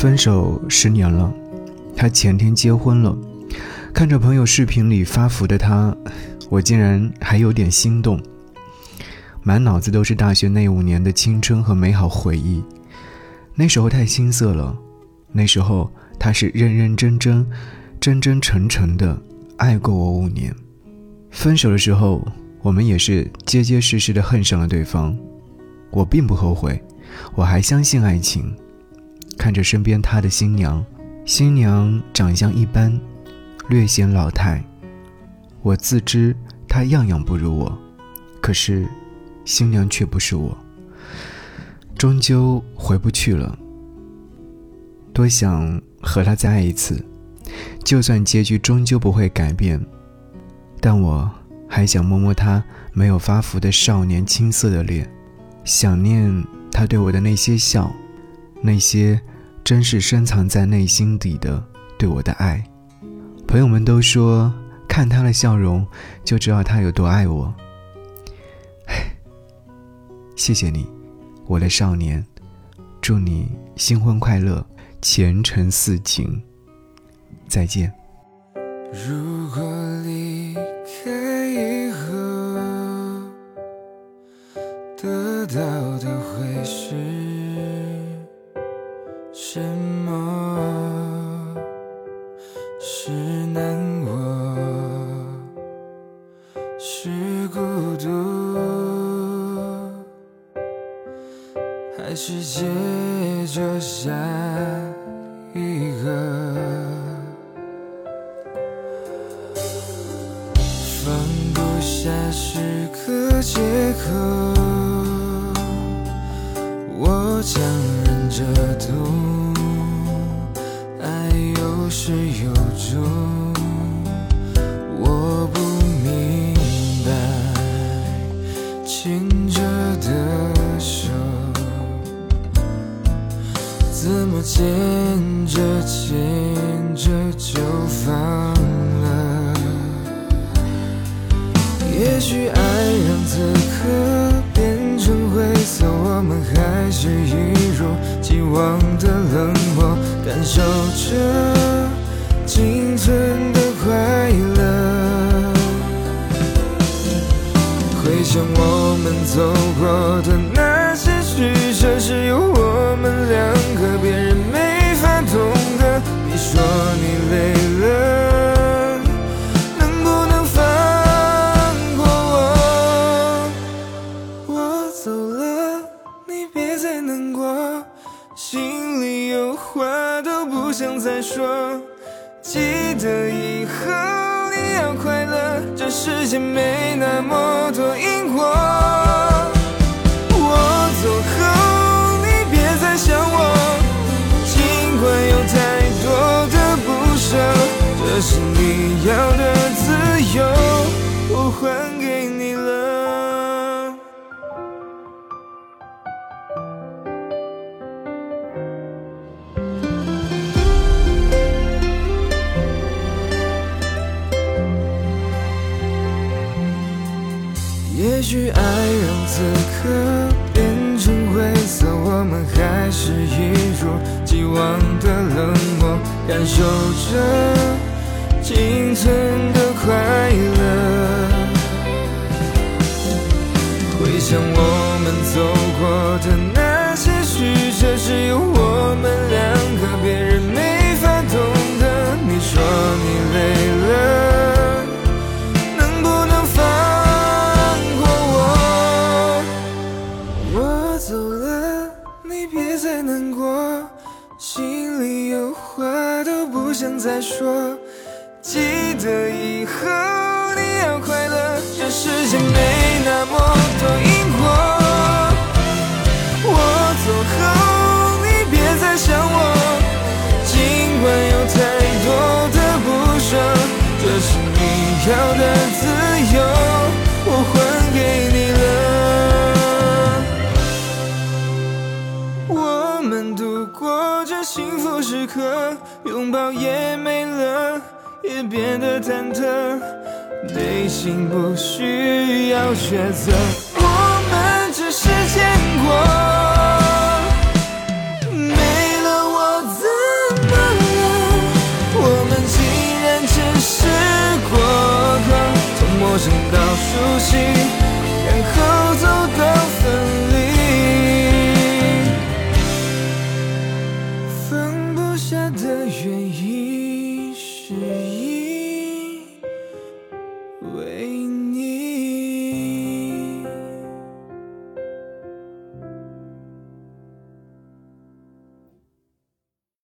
分手10年了，他前天结婚了。看着朋友视频里发福的他，我竟然还有点心动。满脑子都是大学那5年的青春和美好回忆。那时候太青涩了，那时候他是认认真真、真真诚诚的爱过我5年。分手的时候，我们也是结结实实的恨上了对方。我并不后悔，我还相信爱情。看着身边他的新娘，新娘长相一般，略显老态。我自知她样样不如我，可是新娘却不是我，终究回不去了。多想和她再爱一次，就算结局终究不会改变，但我还想摸摸她没有发福的少年青涩的脸，想念她对我的那些笑，那些真是深藏在内心底的对我的爱。朋友们都说，看她的笑容就知道她有多爱我。谢谢你，我的少年，祝你新婚快乐，前程似锦，再见。如果离开以后，得到的会是什么？是难过，是孤独，还是接着下一个？放不下是个借口，我强忍着痛，爱有始有终，我不明白牵着的手怎么牵着牵着就放了。也许爱让此刻变成灰色，我们还是一如既往的冷漠，感受着青春的快乐。回想我们走过的那些曲折，只有我们两个，别人没法懂得。你说你累了，再说，记得以后你要快乐，这世界没那么多因果。我走后你别再想我，尽管有太多的不舍，这是你要的自由，我还给你了。也许爱让此刻变成灰色，我们还是一如既往的冷漠，感受着青春的快乐。回想我们走过的那些曲折，只有我们两个，别人没法懂得。你说你累了，想再说，记得以后你要快乐，这世界没那么多因果。我走后你别再想我，尽管有太多的不舍，这是你要的自由，我还给你了。我们度过这幸福时刻，拥抱也没了，也变得忐忑，内心不需要抉择，我们只是见过，没了我自己。行到熟悉。